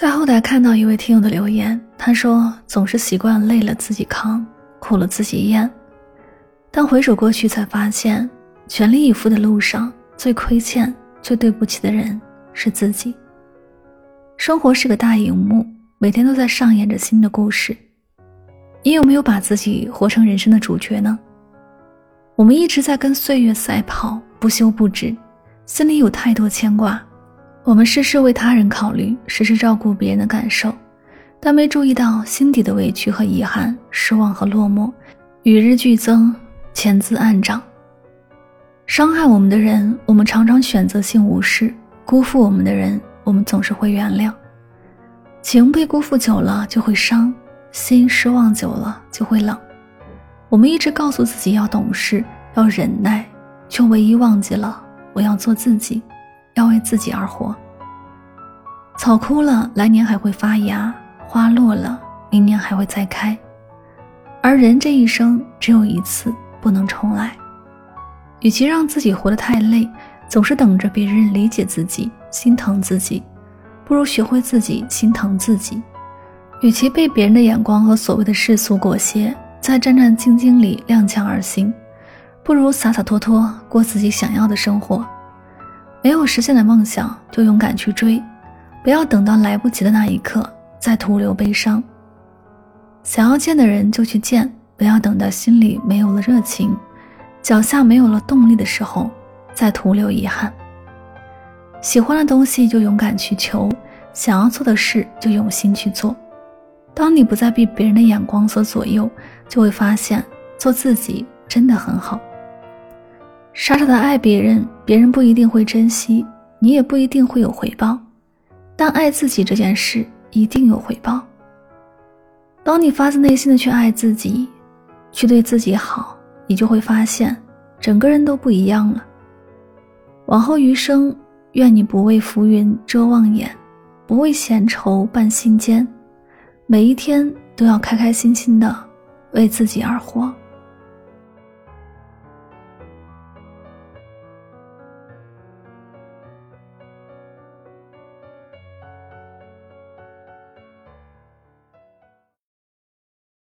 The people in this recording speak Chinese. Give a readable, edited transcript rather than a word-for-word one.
在后台看到一位听友的留言，他说总是习惯累了自己扛，苦了自己咽，但回首过去才发现，全力以赴的路上，最亏欠最对不起的人是自己。生活是个大荧幕，每天都在上演着新的故事，你有没有把自己活成人生的主角呢？我们一直在跟岁月赛跑，不休不止，心里有太多牵挂，我们事事为他人考虑，时时照顾别人的感受，但没注意到心底的委屈和遗憾，失望和落寞与日俱增，潜滋暗长。伤害我们的人，我们常常选择性无视，辜负我们的人，我们总是会原谅。情被辜负久了就会伤，心失望久了就会冷。我们一直告诉自己要懂事，要忍耐，却唯一忘记了我要做自己，要为自己而活。草枯了，来年还会发芽，花落了，明年还会再开。而人这一生只有一次，不能重来。与其让自己活得太累，总是等着别人理解自己，心疼自己，不如学会自己心疼自己。与其被别人的眼光和所谓的世俗裹挟，在战战兢兢里踉跄而行，不如洒洒脱脱过自己想要的生活。没有实现的梦想就勇敢去追，不要等到来不及的那一刻再徒留悲伤。想要见的人就去见，不要等到心里没有了热情，脚下没有了动力的时候再徒留遗憾。喜欢的东西就勇敢去求，想要做的事就用心去做。当你不再被别人的眼光所左右，就会发现做自己真的很好。傻傻的爱别人，别人不一定会珍惜，你也不一定会有回报，但爱自己这件事一定有回报。当你发自内心的去爱自己，去对自己好，你就会发现整个人都不一样了。往后余生，愿你不为浮云遮望眼，不为闲愁绊心间，每一天都要开开心心的为自己而活。